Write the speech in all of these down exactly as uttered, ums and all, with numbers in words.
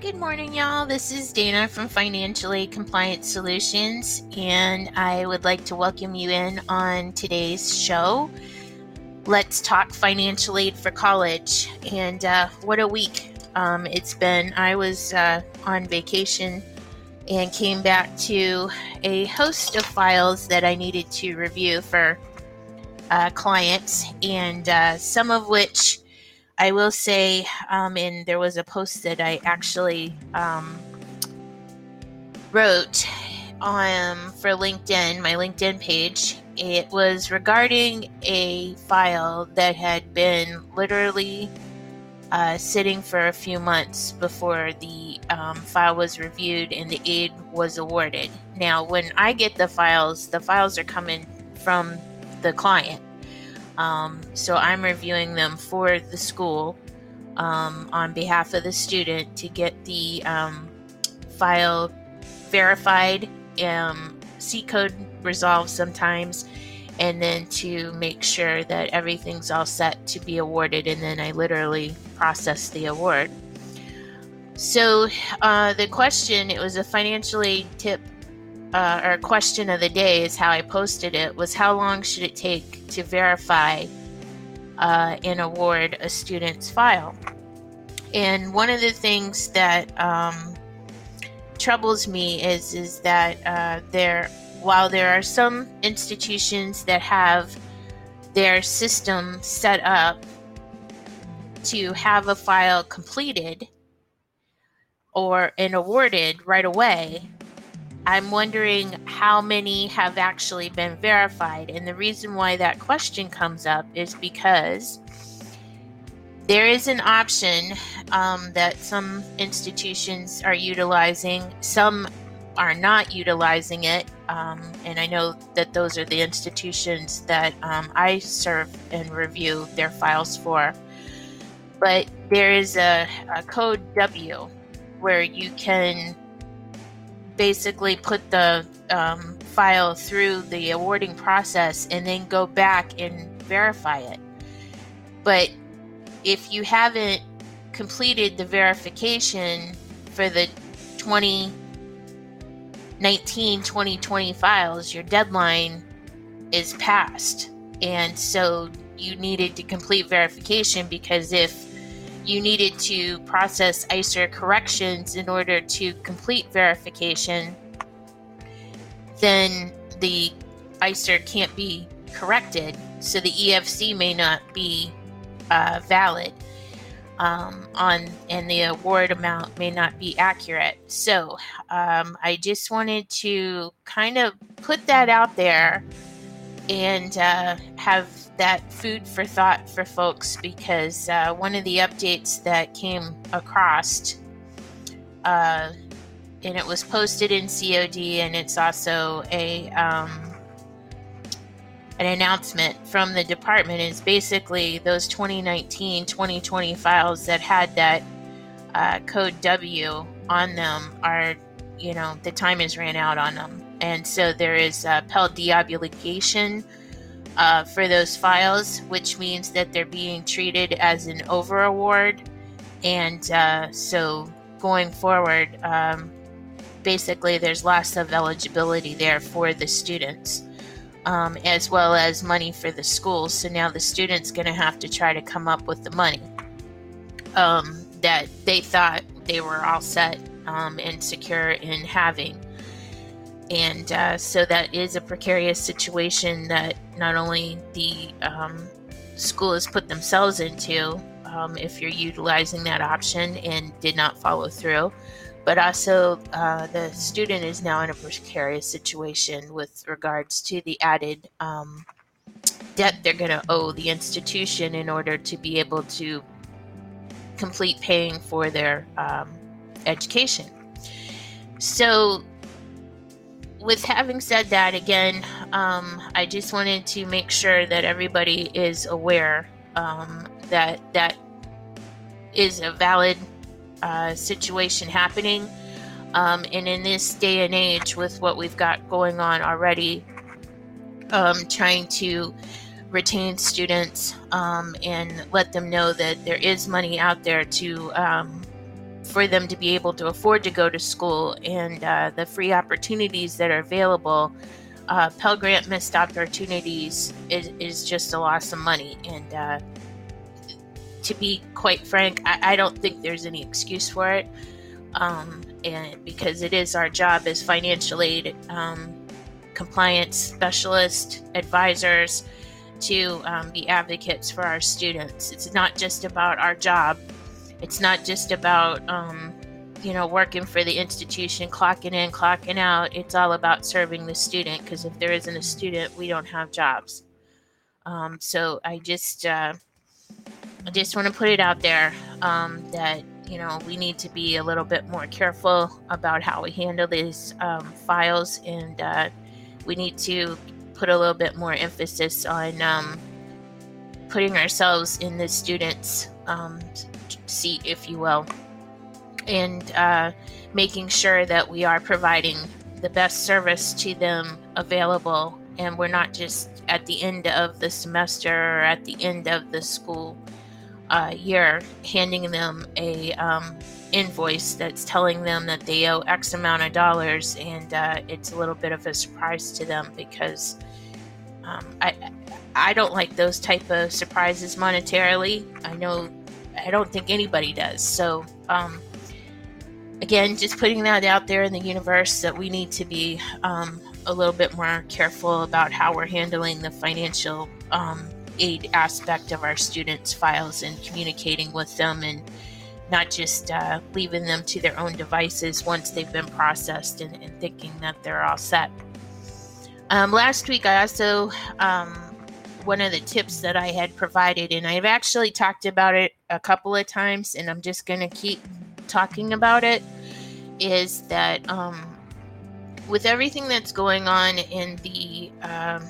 Good morning, y'all. This is Dana from Financial Aid Compliance Solutions, and I would like to welcome you in on today's show. Let's talk financial aid for college, and uh, what a week um, it's been. I was uh, on vacation and came back to a host of files that I needed to review for uh, clients, and uh, some of which I will say, um, and there was a post that I actually um, wrote um, for LinkedIn, my LinkedIn page. It was regarding a file that had been literally uh, sitting for a few months before the um, file was reviewed and the aid was awarded. Now, when I get the files, the files are coming from the client. Um, so I'm reviewing them for the school um, on behalf of the student to get the um, file verified, um, C code resolved sometimes, and then to make sure that everything's all set to be awarded, and then I literally process the award. So uh, the question, it was a financial aid tip Uh, our question of the day is how I posted it, was how long should it take to verify uh, and award a student's file? And one of the things that um, troubles me is is that uh, there, while there are some institutions that have their system set up to have a file completed or and awarded right away, I'm wondering how many have actually been verified. And the reason why that question comes up is because there is an option um, that some institutions are utilizing. Some are not utilizing it. Um, and I know that those are the institutions that um, I serve and review their files for. But there is a, a code W where you can basically put the um, file through the awarding process and then go back and verify it. But if you haven't completed the verification for the twenty nineteen twenty twenty files, your deadline is passed. And so you needed to complete verification, because if you needed to process I C E R corrections in order to complete verification, then the I C E R can't be corrected, so the E F C may not be uh, valid um, on, and the award amount may not be accurate. So um, I just wanted to kind of put that out there and uh, have that food for thought for folks, because uh, one of the updates that came across, uh, and it was posted in C O D, and it's also a um, an announcement from the department, is basically those twenty nineteen twenty twenty files that had that uh, code W on them are, you know, the time has ran out on them. And so there is a Pell deobligation uh, for those files, which means that they're being treated as an over award. And uh, so going forward, um, basically there's lots of eligibility there for the students, um, as well as money for the schools. So now the student's going to have to try to come up with the money um, that they thought they were all set um, and secure in having. And uh, so that is a precarious situation that not only the um, school has put themselves into, um, if you're utilizing that option and did not follow through, but also uh, the student is now in a precarious situation with regards to the added um, debt they're going to owe the institution in order to be able to complete paying for their um, education. So with having said that, again, um, I just wanted to make sure that everybody is aware um, that that is a valid uh, situation happening. Um, and in this day and age, with what we've got going on already, um, trying to retain students um, and let them know that there is money out there to um, for them to be able to afford to go to school, and uh, the free opportunities that are available. Uh, Pell Grant missed opportunities is, is just a loss of money. And uh, to be quite frank, I, I don't think there's any excuse for it. Um, and because it is our job as financial aid um, compliance specialist advisors to um, be advocates for our students. It's not just about our job. It's not just about, um, you know, working for the institution, clocking in, clocking out. It's all about serving the student, because if there isn't a student, we don't have jobs. Um, so I just, uh, I just want to put it out there um, that, you know, we need to be a little bit more careful about how we handle these um, files, and uh, we need to put a little bit more emphasis on um, putting ourselves in the student's um, seat, if you will, and uh, making sure that we are providing the best service to them available, and we're not just at the end of the semester or at the end of the school uh, year handing them a um, invoice that's telling them that they owe X amount of dollars, and uh, it's a little bit of a surprise to them, because um, I I don't like those type of surprises monetarily. I know I don't think anybody does. So um, again, just putting that out there in the universe that we need to be um, a little bit more careful about how we're handling the financial um, aid aspect of our students' files and communicating with them, and not just uh, leaving them to their own devices once they've been processed, and, and thinking that they're all set. Um, last week, I also, um, one of the tips that I had provided, and I've actually talked about it a couple of times, and I'm just going to keep talking about it, is that um, with everything that's going on in the um,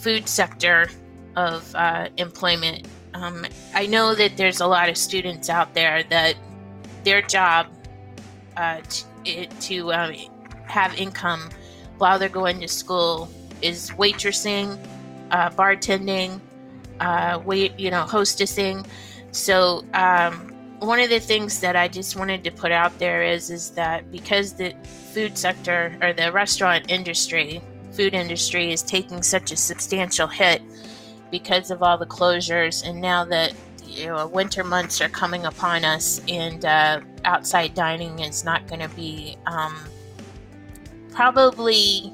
food sector of uh, employment, um, I know that there's a lot of students out there that their job uh, to, to uh, have income while they're going to school is waitressing, Uh, bartending, uh, wait, you know, hostessing. So um, one of the things that I just wanted to put out there is, is that because the food sector or the restaurant industry, food industry is taking such a substantial hit because of all the closures, and now that, you know, winter months are coming upon us, and uh, outside dining is not going to be um, probably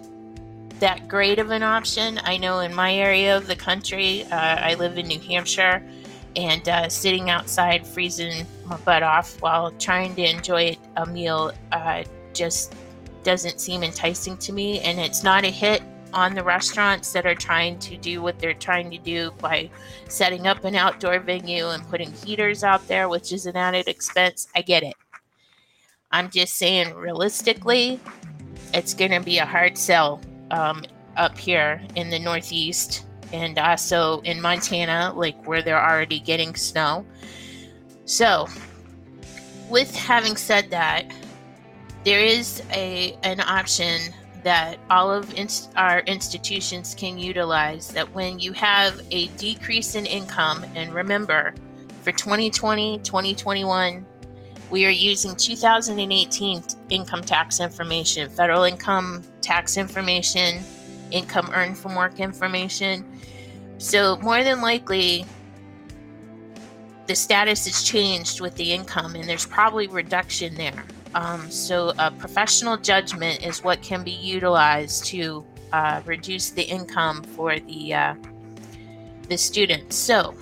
that great of an option. I know in my area of the country, uh, I live in New Hampshire, and uh, sitting outside freezing my butt off while trying to enjoy a meal uh, just doesn't seem enticing to me, and it's not a hit on the restaurants that are trying to do what they're trying to do by setting up an outdoor venue and putting heaters out there, which is an added expense. I get it. I'm just saying, realistically, it's going to be a hard sell Um, up here in the Northeast, and also in Montana, like where they're already getting snow. So with having said that, there is a an option that all of inst- our institutions can utilize, that when you have a decrease in income, and remember for twenty twenty, twenty twenty-one, we are using two thousand eighteen income tax information, federal income tax information, income earned from work information. So more than likely, the status has changed with the income, and there's probably reduction there. Um, so a professional judgment is what can be utilized to uh, reduce the income for the uh, the students. So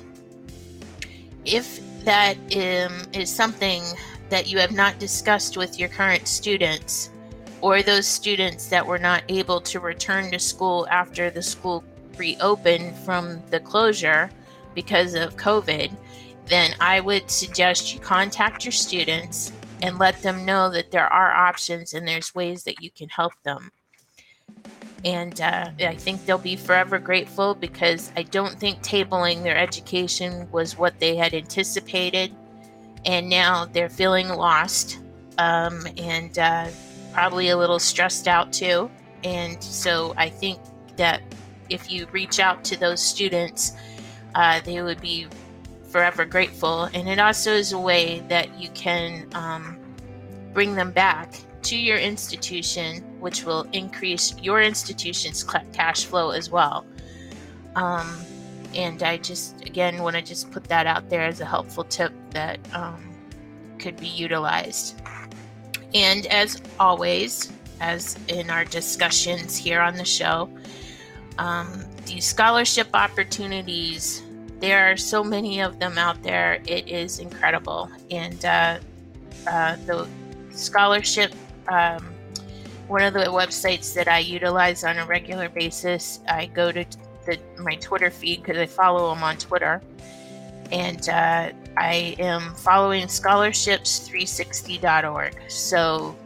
if that um, is something that you have not discussed with your current students, or those students that were not able to return to school after the school reopened from the closure because of COVID, then I would suggest you contact your students and let them know that there are options and there's ways that you can help them. And uh, I think they'll be forever grateful, because I don't think tabling their education was what they had anticipated, and now they're feeling lost um, and uh, probably a little stressed out too. And so I think that if you reach out to those students, uh, they would be forever grateful. And it also is a way that you can um, bring them back to your institution, which will increase your institution's cash flow as well. Um, and I just, again, want to just put that out there as a helpful tip that um, could be utilized. And as always, as in our discussions here on the show, um, these scholarship opportunities, there are so many of them out there. It is incredible. And uh, uh, the scholarship, um, one of the websites that I utilize on a regular basis, I go to the, my Twitter feed because I follow them on Twitter. And uh, I am following scholarships three sixty dot org. So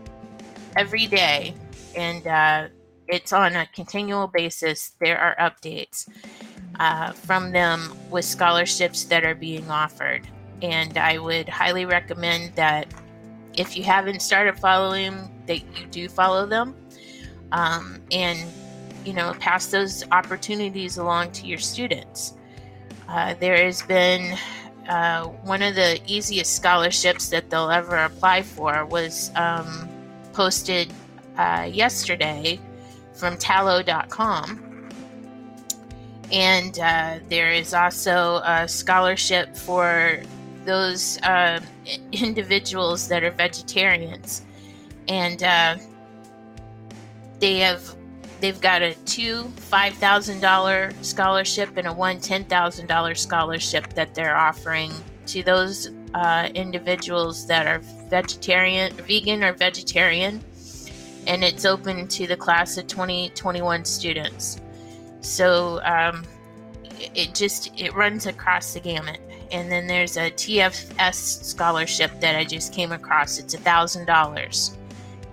every day, and uh, it's on a continual basis, there are updates uh, from them with scholarships that are being offered. And I would highly recommend that if you haven't started following, that you do follow them. Um, and you know, pass those opportunities along to your students. Uh, there has been uh, one of the easiest scholarships that they'll ever apply for was um, posted uh, yesterday from tallow dot com. And uh, there is also a scholarship for those uh, individuals that are vegetarians. And uh, they have They've got a two five thousand dollars scholarship and a one ten thousand dollars scholarship that they're offering to those uh, individuals that are vegetarian, vegan or vegetarian. And it's open to the class of twenty twenty-one students. So um, it just, it runs across the gamut. And then there's a T F S scholarship that I just came across. It's one thousand dollars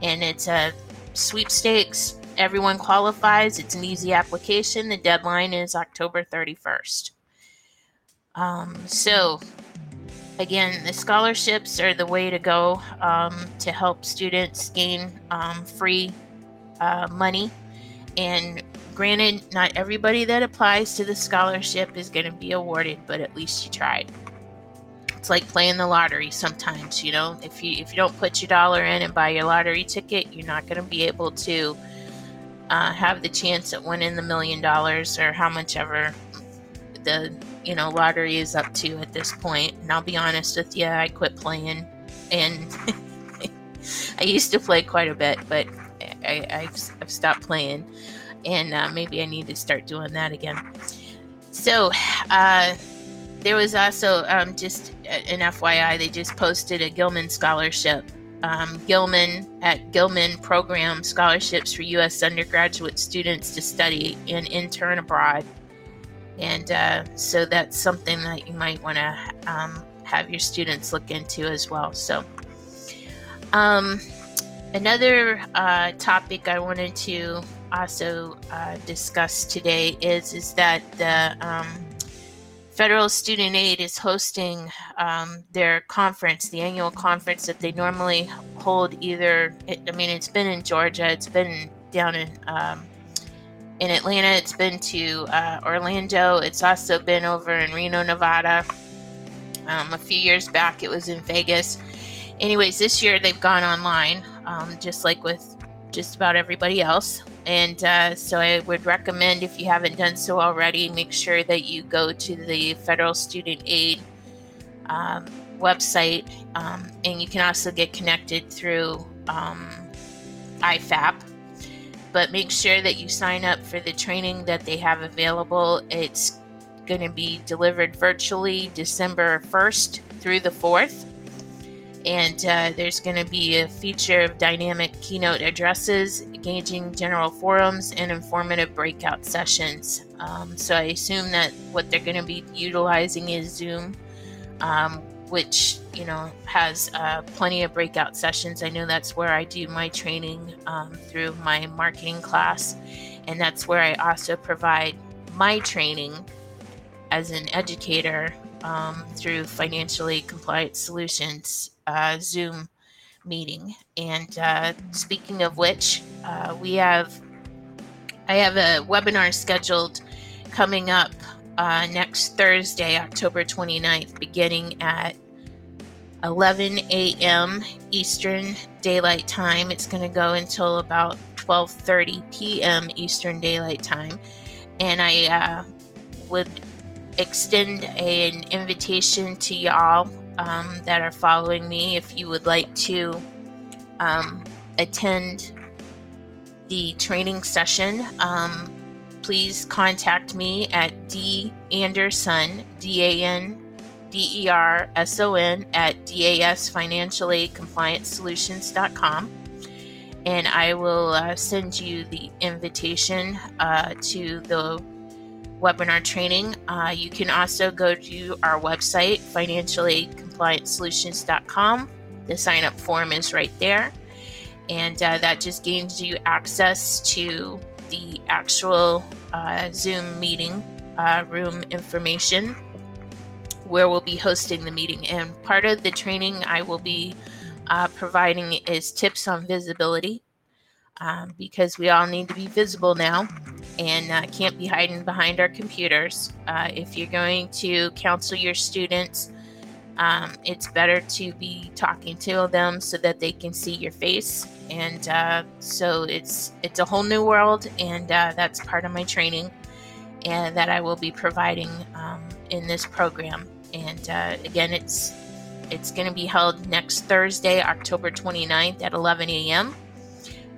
and it's a sweepstakes. Everyone qualifies. It's an easy application. The deadline is October thirty-first. Um, so, again, the scholarships are the way to go um, to help students gain um, free uh, money. And granted, not everybody that applies to the scholarship is going to be awarded, but at least you tried. It's like playing the lottery sometimes, you know. If you if you don't put your dollar in and buy your lottery ticket, you're not going to be able to Uh, have the chance at winning the million dollars or how much ever the you know lottery is up to at this point. And I'll be honest with you, I quit playing, and I used to play quite a bit, but I, I've, I've stopped playing, and uh, maybe I need to start doing that again. So uh, there was also um, just an F Y I, they just posted a Gilman scholarship. Um, Gilman at Gilman program scholarships for U S undergraduate students to study and intern abroad. And uh, so that's something that you might want to um, have your students look into as well. So um, another uh, topic I wanted to also uh, discuss today is, is that the um, Federal Student Aid is hosting um, their conference, the annual conference that they normally hold either, I mean, it's been in Georgia, it's been down in um, in Atlanta, it's been to uh, Orlando, it's also been over in Reno, Nevada. Um, a few years back, it was in Vegas. Anyways, this year they've gone online, um, just like with just about everybody else. And uh, so I would recommend, if you haven't done so already, make sure that you go to the Federal Student Aid um, website. Um, and you can also get connected through um, I FAP. But make sure that you sign up for the training that they have available. It's going to be delivered virtually December first through the fourth. And uh, there's going to be a feature of dynamic keynote addresses, engaging general forums, and informative breakout sessions. Um, so I assume that what they're going to be utilizing is Zoom, um, which, you know, has uh, plenty of breakout sessions. I know that's where I do my training um, through my marketing class. And that's where I also provide my training as an educator um, through Financial Aid Compliance Solutions. Uh, Zoom meeting. And uh, speaking of which, uh, we have I have a webinar scheduled coming up uh, next Thursday, October twenty-ninth, beginning at eleven a.m. Eastern Daylight Time. It's going to go until about twelve thirty p.m. Eastern Daylight Time. And I uh, would extend a, an invitation to y'all um, that are following me. If you would like to um, attend the training session, um, please contact me at danderson, D A N D E R S O N, at D A S Financial Aid Compliance Solutions dot com, and I will uh, send you the invitation uh, to the webinar training. Uh, you can also go to our website, financial aid compliance solutions dot com. The sign up form is right there, and uh, that just gives you access to the actual uh, Zoom meeting uh, room information, where we'll be hosting the meeting. And part of the training I will be uh, providing is tips on visibility, um, because we all need to be visible now and uh, can't be hiding behind our computers. Uh, if you're going to counsel your students, um, it's better to be talking to them so that they can see your face. And uh, so it's, it's a whole new world, and uh, that's part of my training and that I will be providing um, in this program. And uh, again, it's it's going to be held next Thursday, October twenty-ninth at eleven a.m.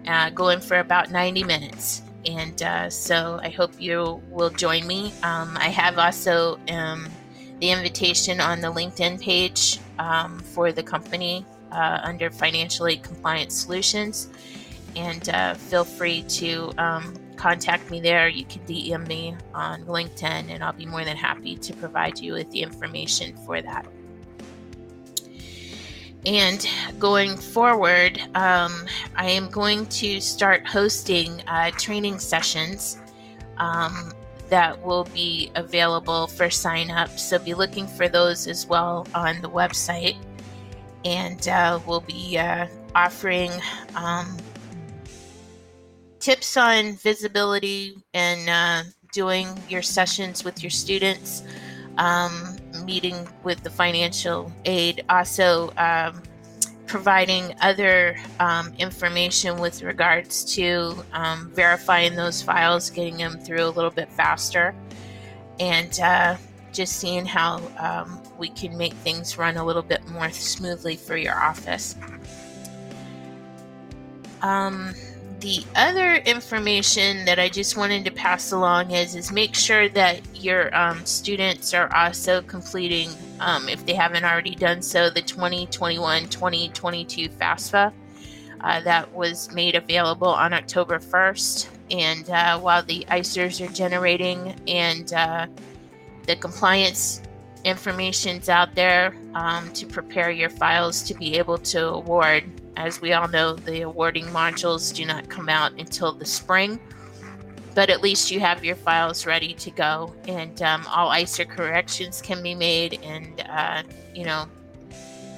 Uh, going for about ninety minutes. And uh, so I hope you will join me. Um, I have also um, the invitation on the LinkedIn page um, for the company uh, under Financial Aid Compliance Solutions. And uh, feel free to um, contact me there. You can D M me on LinkedIn, and I'll be more than happy to provide you with the information for that. And going forward, um, I am going to start hosting uh, training sessions um, that will be available for sign up. So be looking for those as well on the website. And uh, we'll be uh, offering um, tips on visibility and uh, doing your sessions with your students, um, meeting with the financial aid, also um, providing other um, information with regards to um, verifying those files, getting them through a little bit faster, and uh, just seeing how um, we can make things run a little bit more smoothly for your office. Um, The other information that I just wanted to pass along is, is make sure that your um, students are also completing, um, if they haven't already done so, the twenty twenty-one twenty twenty-two FAFSA uh, that was made available on October first. And uh, while the I C E Rs are generating and uh, the compliance information's out there um, to prepare your files to be able to award. As we all know, the awarding modules do not come out until the spring, but at least you have your files ready to go, and um, all I C E R corrections can be made, and uh, you know,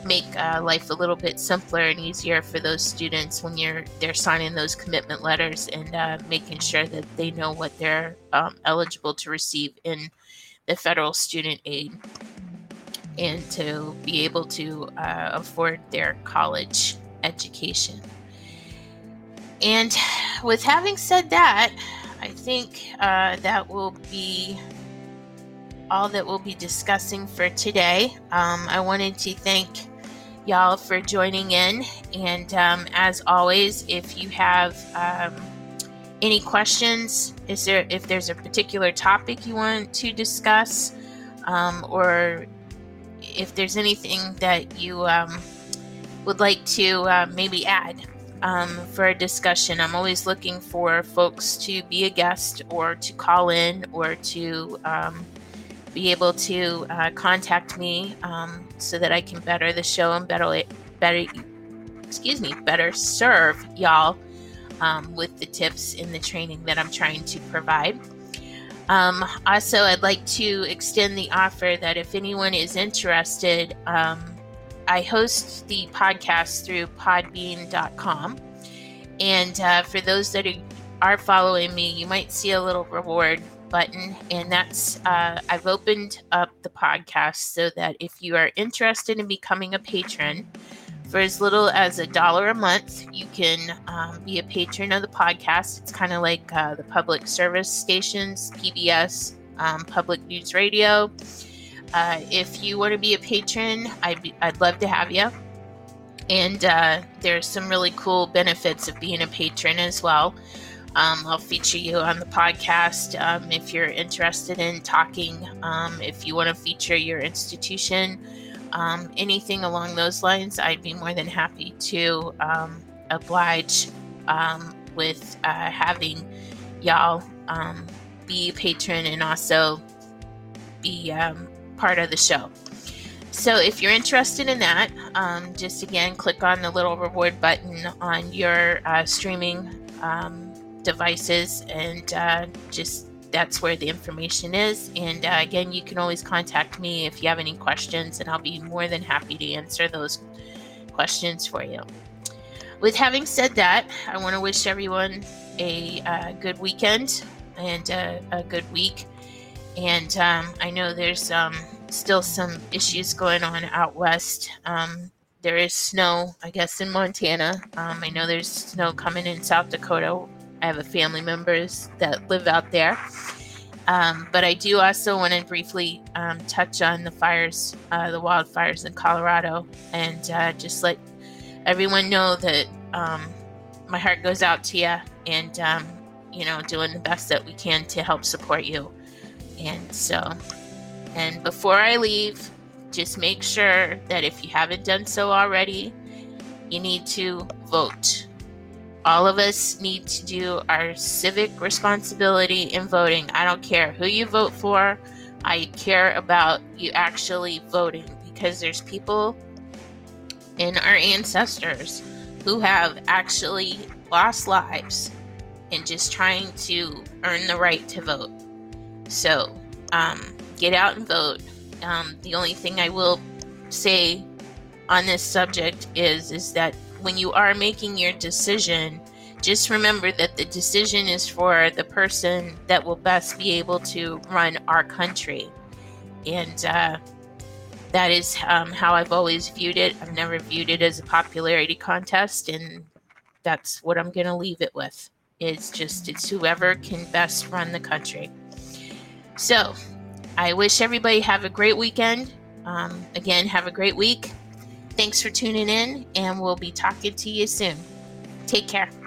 make uh, life a little bit simpler and easier for those students when you're they're signing those commitment letters and uh, making sure that they know what they're um, eligible to receive in the Federal Student Aid, and to be able to uh, afford their college education. And with having said that, I think uh, that will be all that we'll be discussing for today. Um, I wanted to thank y'all for joining in. And um, as always, if you have um, any questions, is there if there's a particular topic you want to discuss, um, or if there's anything that you um, would like to uh, maybe add um, for a discussion. I'm always looking for folks to be a guest or to call in or to um, be able to uh, contact me um, so that I can better the show and better, better, excuse me, better serve y'all um, with the tips in the training that I'm trying to provide. Um, also, I'd like to extend the offer that if anyone is interested, um, I host the podcast through podbean dot com. And uh, for those that are following me, you might see a little reward button, and that's uh, I've opened up the podcast so that if you are interested in becoming a patron for as little as a dollar a month, you can um, be a patron of the podcast. It's kind of like uh, the public service stations, P B S, um, public news radio. Uh, if you were to be a patron, I'd, be, I'd love to have you. And uh, there's some really cool benefits of being a patron as well. Um, I'll feature you on the podcast um, if you're interested in talking, um, if you want to feature your institution, um, anything along those lines. I'd be more than happy to um, oblige um, with uh, having y'all um, be a patron and also be um, part of the show. So if you're interested in that, um, just again, click on the little reward button on your uh, streaming um, devices, and uh, just that's where the information is. And uh, again, you can always contact me if you have any questions, and I'll be more than happy to answer those questions for you. With having said that, I want to wish everyone a uh, good weekend and uh, a good week. And um, I know there's um, still some issues going on out west. Um, there is snow, I guess, in Montana. Um, I know there's snow coming in South Dakota. I have a family members that live out there. Um, but I do also want to briefly um, touch on the fires, uh, the wildfires in Colorado, and uh, just let everyone know that um, my heart goes out to you, and, um, you know, doing the best that we can to help support you. And so, and before I leave, just make sure that if you haven't done so already, you need to vote. All of us need to do our civic responsibility in voting. I don't care who you vote for. I care about you actually voting, because there's people in our ancestors who have actually lost lives in just trying to earn the right to vote. So, um, get out and vote. Um, the only thing I will say on this subject is, is that when you are making your decision, just remember that the decision is for the person that will best be able to run our country. And, uh, that is, um, how I've always viewed it. I've never viewed it as a popularity contest, and that's what I'm going to leave it with. It's just, it's whoever can best run the country. So, I wish everybody have a great weekend. Um, again, have a great week. Thanks for tuning in, and we'll be talking to you soon. Take care.